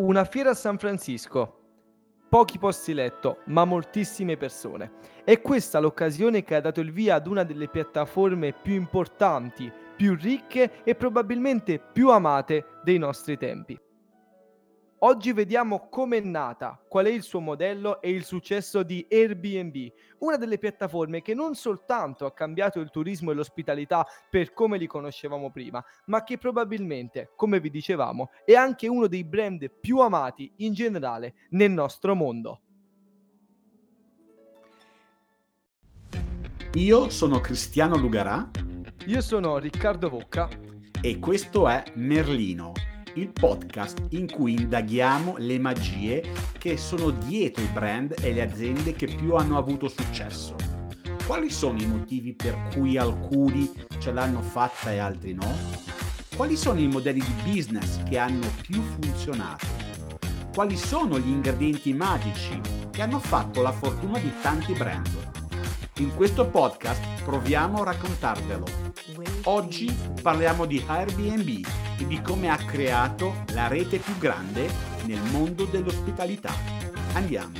una fiera a San Francisco, pochi posti letto, ma moltissime persone. È questa l'occasione che ha dato il via ad una delle piattaforme più importanti, più ricche e probabilmente più amate dei nostri tempi. Oggi vediamo come è nata, qual è il suo modello e il successo di Airbnb, una delle piattaforme che non soltanto ha cambiato il turismo e l'ospitalità per come li conoscevamo prima, ma che probabilmente, come vi dicevamo, è anche uno dei brand più amati in generale nel nostro mondo. Io sono Cristiano Lugarà. Io sono Riccardo Bocca. E questo è Merlino, il podcast in cui indaghiamo le magie che sono dietro i brand e le aziende che più hanno avuto successo. Quali sono i motivi per cui alcuni ce l'hanno fatta e altri no? Quali sono i modelli di business che hanno più funzionato? Quali sono gli ingredienti magici che hanno fatto la fortuna di tanti brand? In questo podcast proviamo a raccontarvelo. Oggi parliamo di Airbnb e di come ha creato la rete più grande nel mondo dell'ospitalità. Andiamo!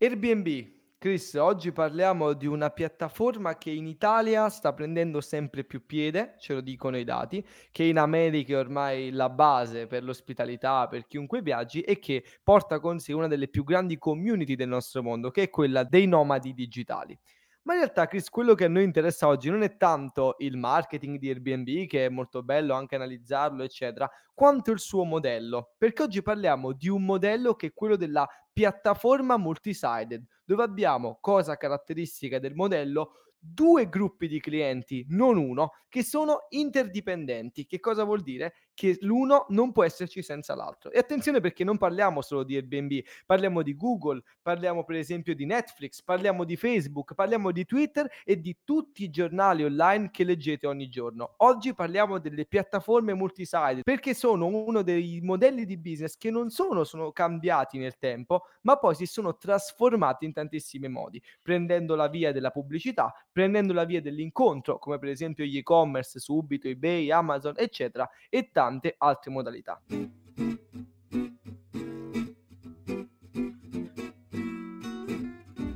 Airbnb. Chris, oggi parliamo di una piattaforma che in Italia sta prendendo sempre più piede, ce lo dicono i dati, che in America è ormai la base per l'ospitalità, per chiunque viaggi, e che porta con sé una delle più grandi community del nostro mondo, che è quella dei nomadi digitali. Ma in realtà, Chris, quello che a noi interessa oggi non è tanto il marketing di Airbnb, che è molto bello anche analizzarlo, eccetera, quanto il suo modello. Perché oggi parliamo di un modello che è quello della piattaforma multi-sided, dove abbiamo, cosa caratteristica del modello, due gruppi di clienti, non uno, che sono interdipendenti. Che cosa vuol dire? Che l'uno non può esserci senza l'altro. E attenzione, perché non parliamo solo di Airbnb, parliamo di Google, parliamo per esempio di Netflix, parliamo di Facebook, parliamo di Twitter e di tutti i giornali online che leggete ogni giorno. Oggi parliamo delle piattaforme multi-sided, perché sono uno dei modelli di business che non sono cambiati nel tempo, ma poi si sono trasformati in tantissimi modi, prendendo la via della pubblicità, prendendo la via dell'incontro, come per esempio gli e-commerce subito, eBay, Amazon, eccetera, e tante altre modalità.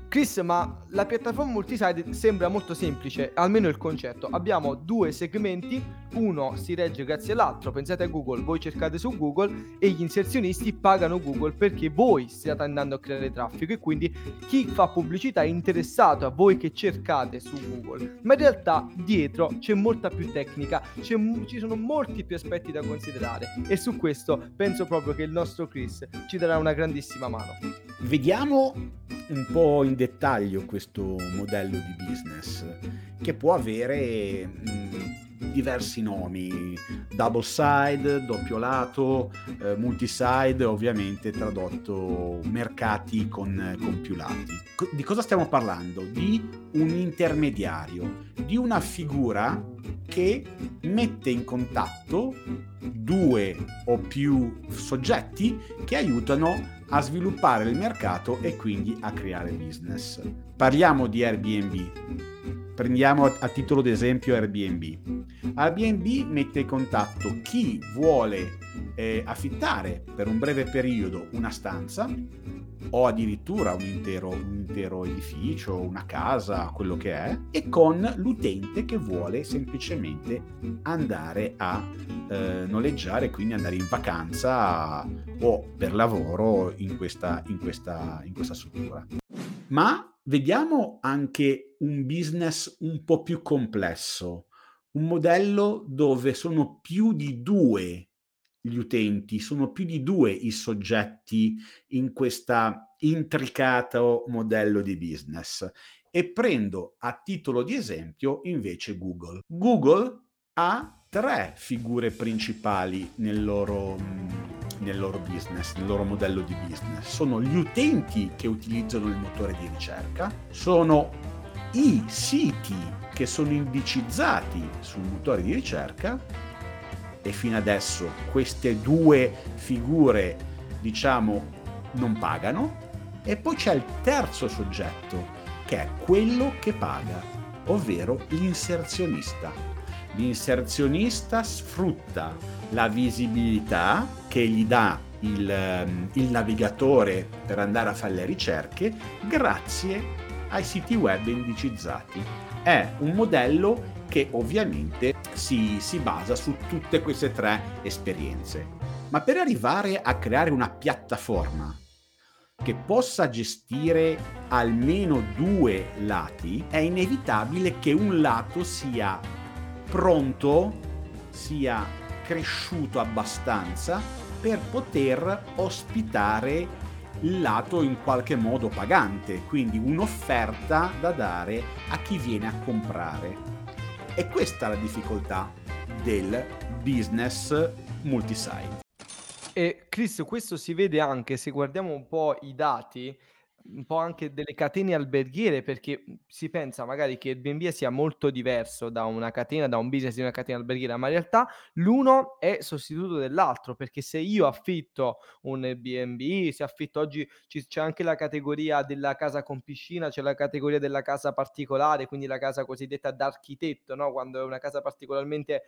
Chris, ma la piattaforma multi-sided sembra molto semplice, almeno il concetto. Abbiamo due segmenti, uno si regge grazie all'altro. Pensate a Google, voi cercate su Google e gli inserzionisti pagano Google perché voi state andando a creare traffico, e quindi chi fa pubblicità è interessato a voi che cercate su Google. Ma in realtà dietro c'è molta più tecnica, ci sono molti più aspetti da considerare, e su questo penso proprio che il nostro Chris ci darà una grandissima mano. Vediamo un po' in dettaglio questo modello di business, che può avere diversi nomi: double side, doppio lato, multi-side, ovviamente tradotto mercati con più lati. Di cosa stiamo parlando? Di un intermediario, di una figura che mette in contatto due o più soggetti che aiutano a sviluppare il mercato e quindi a creare business. Parliamo di Airbnb. Prendiamo a titolo d'esempio Airbnb. Airbnb mette in contatto chi vuole affittare per un breve periodo una stanza o addirittura un intero edificio, una casa, quello che è, e con l'utente che vuole semplicemente andare a noleggiare, quindi andare in vacanza o per lavoro in questa struttura. Ma vediamo anche un business un po' più complesso, un modello dove sono più di due gli utenti, sono più di due i soggetti in questo intricato modello di business. E prendo a titolo di esempio invece Google. Google ha tre figure principali nel loro business, nel loro modello di business. Sono gli utenti che utilizzano il motore di ricerca, sono i siti che sono indicizzati sul motore di ricerca, e fino adesso queste due figure, diciamo, non pagano, e poi c'è il terzo soggetto, che è quello che paga, ovvero l'inserzionista. L'inserzionista sfrutta la visibilità che gli dà il navigatore per andare a fare le ricerche grazie ai siti web indicizzati. È un modello che ovviamente si basa su tutte queste tre esperienze. Ma per arrivare a creare una piattaforma che possa gestire almeno due lati, è inevitabile che un lato sia pronto, sia cresciuto abbastanza per poter ospitare il lato in qualche modo pagante, quindi un'offerta da dare a chi viene a comprare. E questa è la difficoltà del business multisite. E Cristo, questo si vede anche se guardiamo un po' i dati, un po' anche delle catene alberghiere, perché si pensa magari che Airbnb sia molto diverso da una catena, da un business di una catena alberghiera, ma in realtà l'uno è sostituto dell'altro, perché se io affitto un Airbnb, se affitto oggi c'è anche la categoria della casa con piscina, c'è la categoria della casa particolare, quindi la casa cosiddetta d'architetto, no? Quando è una casa particolarmente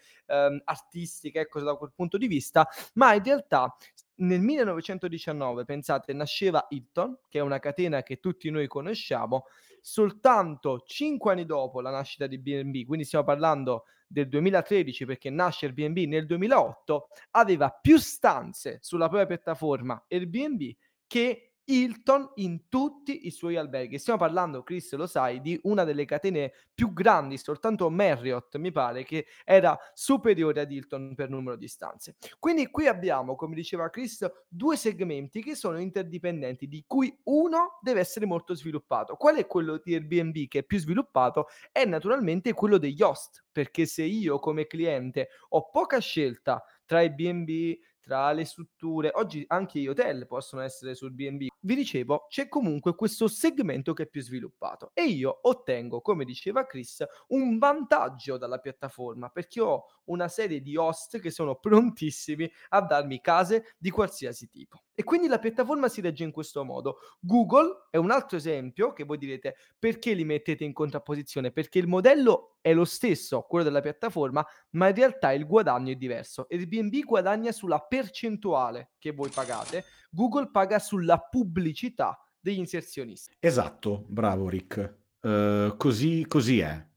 artistica, ecco, da quel punto di vista, ma in realtà nel 1919, pensate, nasceva Hilton, che è una catena che tutti noi conosciamo, soltanto 5 anni dopo la nascita di B&B, quindi stiamo parlando del 2013 perché nasce Airbnb nel 2008, aveva più stanze sulla propria piattaforma Airbnb che Hilton in tutti i suoi alberghi. Stiamo parlando, Chris, lo sai, di una delle catene più grandi, soltanto Marriott, mi pare, che era superiore ad Hilton per numero di stanze. Quindi qui abbiamo, come diceva Chris, due segmenti che sono interdipendenti, di cui uno deve essere molto sviluppato. Qual è quello di Airbnb che è più sviluppato? È naturalmente quello degli host, perché se io come cliente ho poca scelta tra Airbnb, tra le strutture, oggi anche gli hotel possono essere sul B&B, vi dicevo, c'è comunque questo segmento che è più sviluppato e io ottengo, come diceva Chris, un vantaggio dalla piattaforma, perché ho una serie di host che sono prontissimi a darmi case di qualsiasi tipo. E quindi la piattaforma si regge in questo modo. Google è un altro esempio che voi direte, perché li mettete in contrapposizione? Perché il modello è lo stesso, quello della piattaforma, ma in realtà il guadagno è diverso. Airbnb guadagna sulla percentuale che voi pagate, Google paga sulla pubblicità degli inserzionisti. Esatto, bravo Rick. Così è.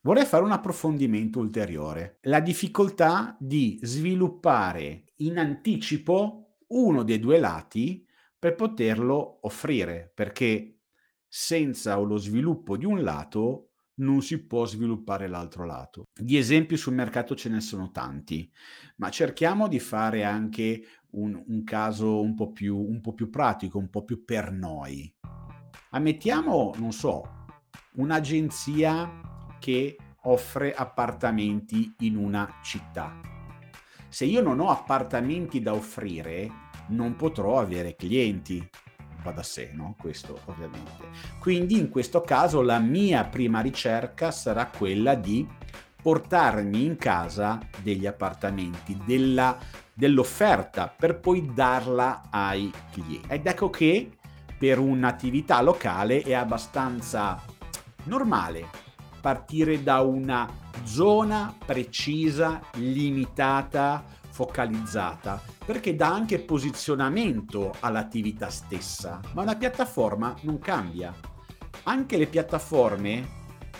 Vorrei fare un approfondimento ulteriore. La difficoltà di sviluppare in anticipo uno dei due lati per poterlo offrire, perché senza lo sviluppo di un lato non si può sviluppare l'altro lato. Di esempi sul mercato ce ne sono tanti, ma cerchiamo di fare anche un caso un po' più pratico, un po' più per noi. Ammettiamo, non so, un'agenzia che offre appartamenti in una città. Se io non ho appartamenti da offrire, non potrò avere clienti. Va da sé, no? Questo ovviamente. Quindi in questo caso la mia prima ricerca sarà quella di portarmi in casa degli appartamenti, dell'offerta, per poi darla ai clienti. Ed ecco che per un'attività locale è abbastanza normale partire da una zona precisa, limitata, focalizzata, perché dà anche posizionamento all'attività stessa. Ma una piattaforma non cambia. Anche le piattaforme,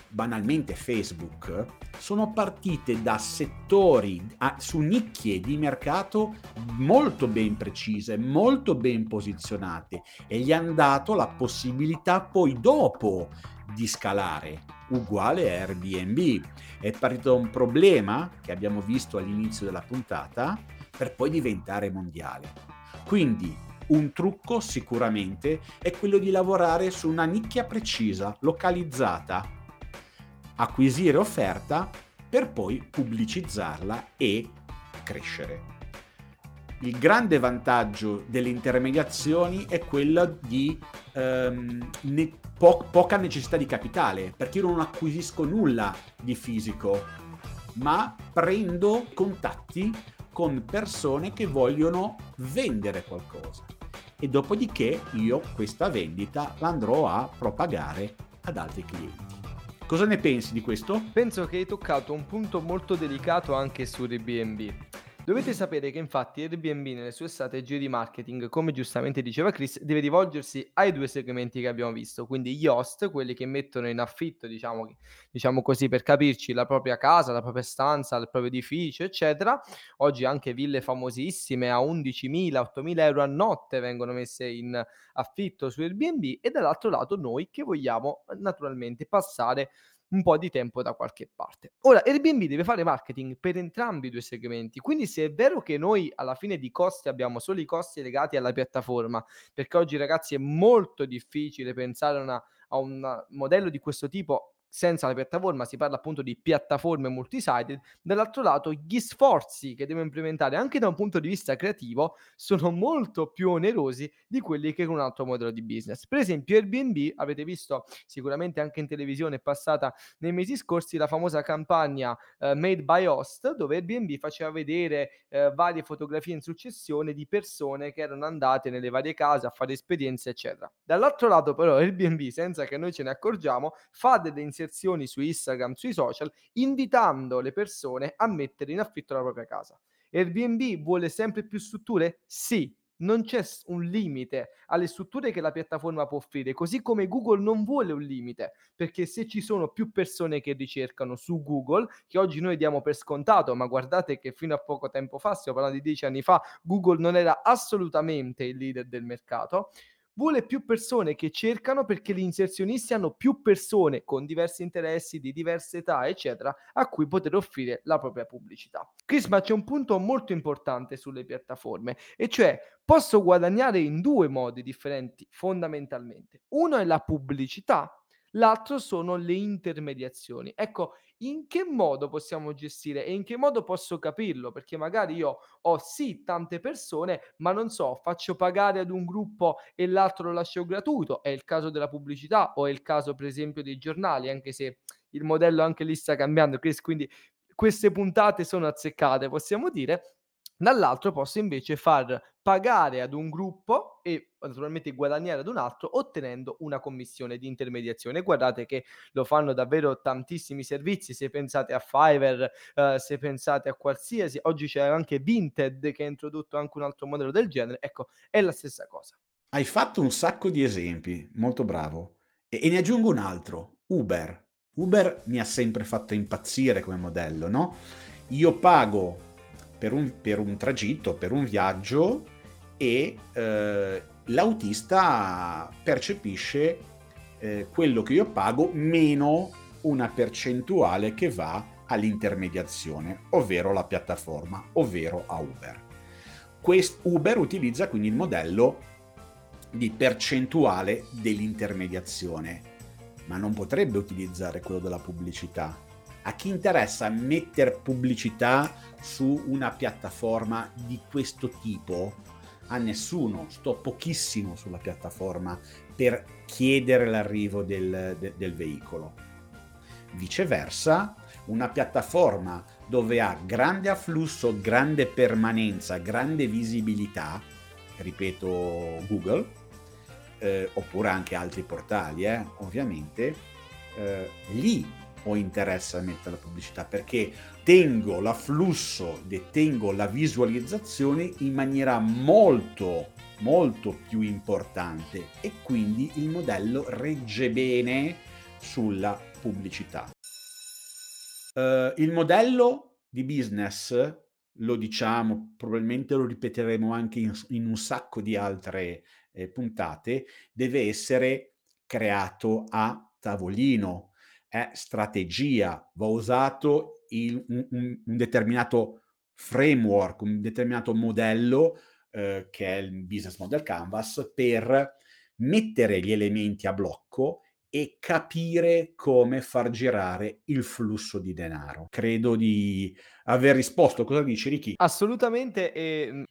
banalmente Facebook, sono partite da settori su nicchie di mercato molto ben precise, molto ben posizionate, e gli hanno dato la possibilità poi dopo di scalare, uguale a Airbnb. È partito da un problema che abbiamo visto all'inizio della puntata per poi diventare mondiale. Quindi un trucco sicuramente è quello di lavorare su una nicchia precisa, localizzata, acquisire offerta per poi pubblicizzarla e crescere. Il grande vantaggio delle intermediazioni è quello di poca necessità di capitale, perché io non acquisisco nulla di fisico, ma prendo contatti con persone che vogliono vendere qualcosa e dopodiché io questa vendita l'andrò a propagare ad altri clienti. Cosa ne pensi di questo? Penso che hai toccato un punto molto delicato anche su Airbnb. Dovete sapere che infatti Airbnb nelle sue strategie di marketing, come giustamente diceva Chris, deve rivolgersi ai due segmenti che abbiamo visto, quindi gli host, quelli che mettono in affitto, diciamo così per capirci, la propria casa, la propria stanza, il proprio edificio, eccetera. Oggi anche ville famosissime a 11.000, 8.000 euro a notte vengono messe in affitto su Airbnb, e dall'altro lato noi che vogliamo naturalmente passare un po' di tempo da qualche parte. Ora, Airbnb deve fare marketing per entrambi i due segmenti, quindi se è vero che noi alla fine di costi abbiamo solo i costi legati alla piattaforma, perché oggi ragazzi è molto difficile pensare a un modello di questo tipo senza la piattaforma, si parla appunto di piattaforme multi-sided, dall'altro lato gli sforzi che devo implementare anche da un punto di vista creativo sono molto più onerosi di quelli che con un altro modello di business. Per esempio Airbnb, avete visto sicuramente anche in televisione, è passata nei mesi scorsi la famosa campagna Made by Host, dove Airbnb faceva vedere varie fotografie in successione di persone che erano andate nelle varie case a fare esperienze eccetera. Dall'altro lato però Airbnb, senza che noi ce ne accorgiamo, fa delle inserzioni su Instagram, sui social, invitando le persone a mettere in affitto la propria casa. Airbnb vuole sempre più strutture? Sì. Non c'è un limite alle strutture che la piattaforma può offrire, così come Google non vuole un limite, perché se ci sono più persone che ricercano su Google, che oggi noi diamo per scontato, ma guardate che fino a poco tempo fa, stiamo parlando di 10 anni fa, Google non era assolutamente il leader del mercato, vuole più persone che cercano perché gli inserzionisti hanno più persone con diversi interessi, di diverse età, eccetera, a cui poter offrire la propria pubblicità. Chris, ma c'è un punto molto importante sulle piattaforme, e cioè posso guadagnare in due modi differenti fondamentalmente. Uno è la pubblicità, l'altro sono le intermediazioni. Ecco, in che modo possiamo gestire e in che modo posso capirlo? Perché magari io ho sì tante persone, ma non so, faccio pagare ad un gruppo e l'altro lo lascio gratuito. È il caso della pubblicità o è il caso per esempio dei giornali, anche se il modello anche lì sta cambiando, quindi queste puntate sono azzeccate, possiamo dire. Dall'altro posso invece far pagare ad un gruppo e naturalmente guadagnare ad un altro ottenendo una commissione di intermediazione. Guardate che lo fanno davvero tantissimi servizi, se pensate a Fiverr, se pensate a qualsiasi, oggi c'è anche Vinted che ha introdotto anche un altro modello del genere. Ecco, è la stessa cosa. Hai fatto un sacco di esempi, molto bravo, e ne aggiungo un altro, Uber mi ha sempre fatto impazzire come modello, no? Io pago per un tragitto, per un viaggio, e l'autista percepisce quello che io pago meno una percentuale che va all'intermediazione, ovvero la piattaforma, ovvero a Uber. Uber utilizza quindi il modello di percentuale dell'intermediazione, ma non potrebbe utilizzare quello della pubblicità. A chi interessa mettere pubblicità su una piattaforma di questo tipo? A nessuno, sto pochissimo sulla piattaforma per chiedere l'arrivo del veicolo. Viceversa, una piattaforma dove ha grande afflusso, grande permanenza, grande visibilità, ripeto Google, oppure anche altri portali, ovviamente, lì ho interesse a mettere la pubblicità, perché tengo l'afflusso, detengo la visualizzazione in maniera molto molto più importante, e quindi il modello regge bene sulla pubblicità. Il modello di business, lo diciamo, probabilmente lo ripeteremo anche in un sacco di altre puntate, deve essere creato a tavolino. È strategia, va usato un determinato framework, un determinato modello che è il business model canvas, per mettere gli elementi a blocco e capire come far girare il flusso di denaro. Credo di aver risposto. Cosa dici, Ricky? Assolutamente, e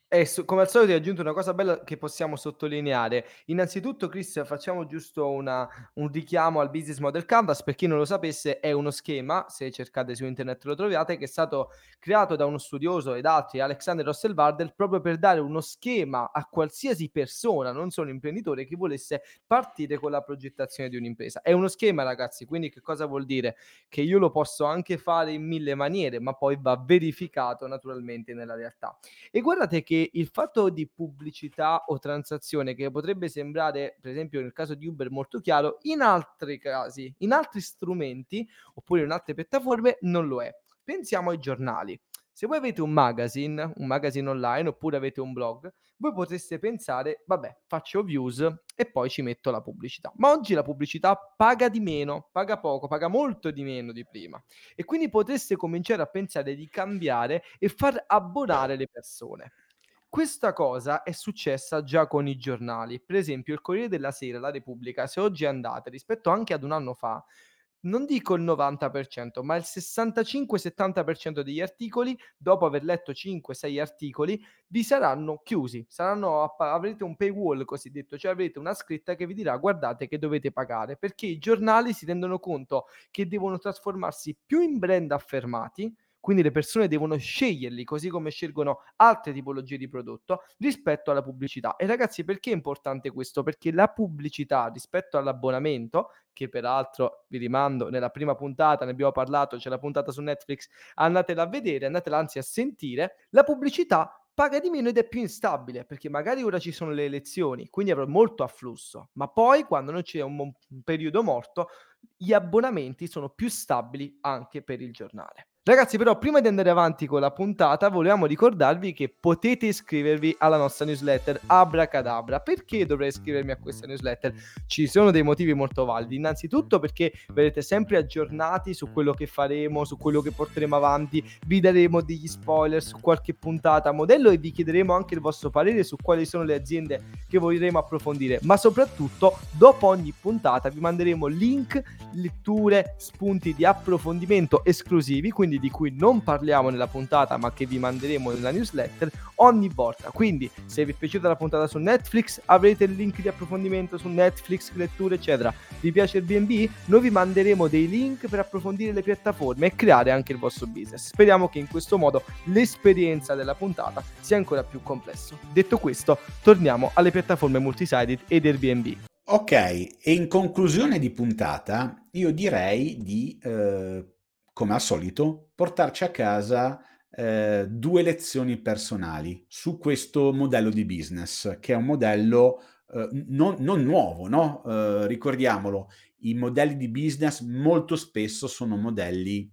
come al solito hai aggiunto una cosa bella che possiamo sottolineare. Innanzitutto, Chris, facciamo giusto un richiamo al business model canvas. Per chi non lo sapesse, è uno schema, se cercate su internet lo troviate, che è stato creato da uno studioso ed altri, Alexander Osterwalder, proprio per dare uno schema a qualsiasi persona, non solo imprenditore, che volesse partire con la progettazione di un'impresa. spesa. È uno schema, ragazzi, quindi che cosa vuol dire? Che io lo posso anche fare in mille maniere, ma poi va verificato naturalmente nella realtà. E guardate che il fatto di pubblicità o transazione, che potrebbe sembrare, per esempio nel caso di Uber, molto chiaro, in altri casi, in altri strumenti, oppure in altre piattaforme, non lo è. Pensiamo ai giornali. Se voi avete un magazine online, oppure avete un blog, voi potreste pensare, vabbè, faccio views e poi ci metto la pubblicità. Ma oggi la pubblicità paga di meno, paga poco, paga molto di meno di prima. E quindi potreste cominciare a pensare di cambiare e far abbonare le persone. Questa cosa è successa già con i giornali. Per esempio il Corriere della Sera, La Repubblica, se oggi andate, rispetto anche ad un anno fa, non dico il 90%, ma il 65-70% degli articoli, dopo aver letto 5-6 articoli, vi saranno chiusi. Avrete un paywall cosiddetto, cioè avrete una scritta che vi dirà guardate che dovete pagare, perché i giornali si rendono conto che devono trasformarsi più in brand affermati, quindi le persone devono sceglierli così come scelgono altre tipologie di prodotto rispetto alla pubblicità. E ragazzi, perché è importante questo? Perché la pubblicità rispetto all'abbonamento, che peraltro vi rimando nella prima puntata, ne abbiamo parlato, c'è la puntata su Netflix, andatela a vedere, andatela anzi a sentire, la pubblicità paga di meno ed è più instabile, perché magari ora ci sono le elezioni, quindi avrò molto afflusso, ma poi quando non c'è un periodo morto, gli abbonamenti sono più stabili anche per il giornale. Ragazzi, però prima di andare avanti con la puntata volevamo ricordarvi che potete iscrivervi alla nostra newsletter Abracadabra. Perché dovrei iscrivermi a questa newsletter? Ci sono dei motivi molto validi. Innanzitutto perché verrete sempre aggiornati su quello che faremo, su quello che porteremo avanti, vi daremo degli spoiler su qualche puntata modello e vi chiederemo anche il vostro parere su quali sono le aziende che vorremo approfondire, ma soprattutto dopo ogni puntata vi manderemo link, letture, spunti di approfondimento esclusivi, quindi di cui non parliamo nella puntata ma che vi manderemo nella newsletter ogni volta. Quindi se vi è piaciuta la puntata su Netflix avrete il link di approfondimento su Netflix, letture eccetera. Vi piace Airbnb? Noi vi manderemo dei link per approfondire le piattaforme e creare anche il vostro business. Speriamo che in questo modo l'esperienza della puntata sia ancora più complessa. Detto questo, torniamo alle piattaforme multisided ed Airbnb. Ok, e in conclusione di puntata io direi di come al solito, portarci a casa due lezioni personali su questo modello di business, che è un modello non nuovo, no? Ricordiamolo, i modelli di business molto spesso sono modelli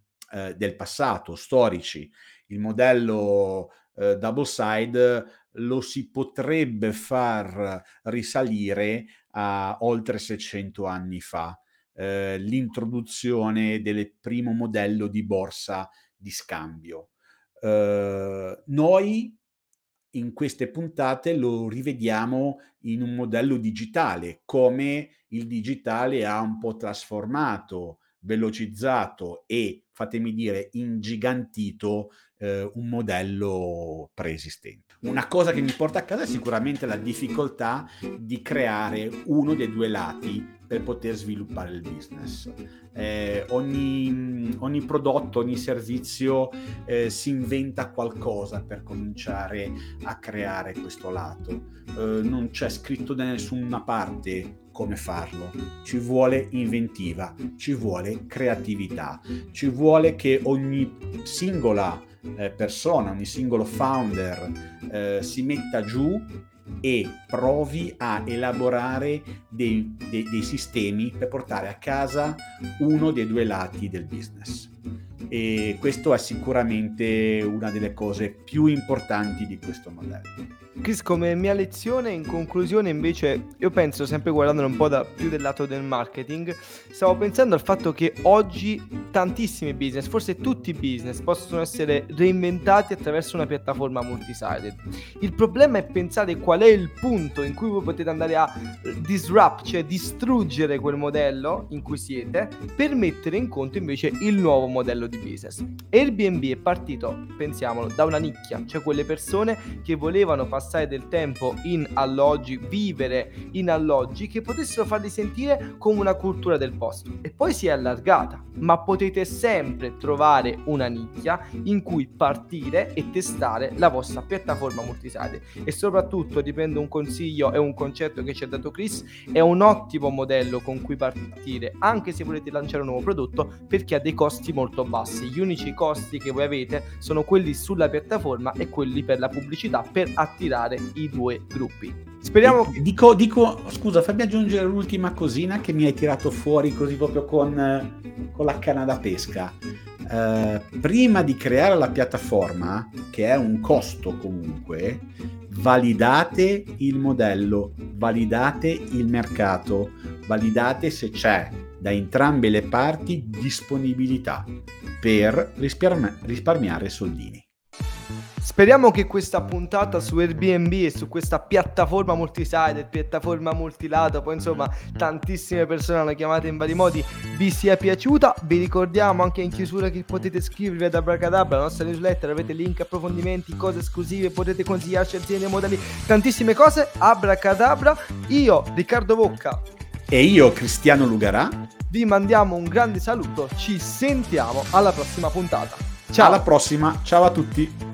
del passato, storici. Il modello double side lo si potrebbe far risalire a oltre 600 anni fa. L'introduzione del primo modello di borsa di scambio. Noi in queste puntate lo rivediamo in un modello digitale, come il digitale ha un po' trasformato, velocizzato e, fatemi dire, ingigantito un modello preesistente. Una cosa che mi porta a casa è sicuramente la difficoltà di creare uno dei due lati per poter sviluppare il business. Ogni prodotto, ogni servizio si inventa qualcosa per cominciare a creare questo lato. Non c'è scritto da nessuna parte come farlo. Ci vuole inventiva, ci vuole creatività, ci vuole che ogni singola persona, ogni singolo founder si metta giù e provi a elaborare dei sistemi per portare a casa uno dei due lati del business. E questo è sicuramente una delle cose più importanti di questo modello. Chris, come mia lezione in conclusione invece, io penso sempre guardandolo un po' più del lato del marketing, stavo pensando al fatto che oggi tantissimi business, forse tutti i business, possono essere reinventati attraverso una piattaforma multisided. Il problema è pensare qual è il punto in cui voi potete andare a disrupt, cioè distruggere quel modello in cui siete, per mettere in conto invece il nuovo modello di business. Airbnb è partito, pensiamolo, da una nicchia, cioè quelle persone che volevano passare passare del tempo in alloggi, vivere in alloggi che potessero farli sentire come una cultura del posto. E poi si è allargata, ma potete sempre trovare una nicchia in cui partire e testare la vostra piattaforma multisite. E soprattutto, riprendo un consiglio e un concetto che ci ha dato Chris, è un ottimo modello con cui partire, anche se volete lanciare un nuovo prodotto, perché ha dei costi molto bassi. Gli unici costi che voi avete sono quelli sulla piattaforma e quelli per la pubblicità, per attirare i due gruppi. Speriamo che... Dico, scusa, fammi aggiungere l'ultima cosina che mi hai tirato fuori così proprio con la canna da pesca. Prima di creare la piattaforma, che è un costo comunque, validate il modello, validate il mercato, validate se c'è da entrambe le parti disponibilità per risparmiare soldini. Speriamo che questa puntata su Airbnb e su questa piattaforma multisite, piattaforma multilato, poi insomma tantissime persone hanno chiamato in vari modi, vi sia piaciuta. Vi ricordiamo anche in chiusura che potete iscrivervi ad Abracadabra, la nostra newsletter, avete link, approfondimenti, cose esclusive, potete consigliarci aziende, modelli, tantissime cose. Abracadabra, io Riccardo Bocca e io Cristiano Lugarà vi mandiamo un grande saluto, ci sentiamo alla prossima puntata. Ciao. Alla prossima, ciao a tutti.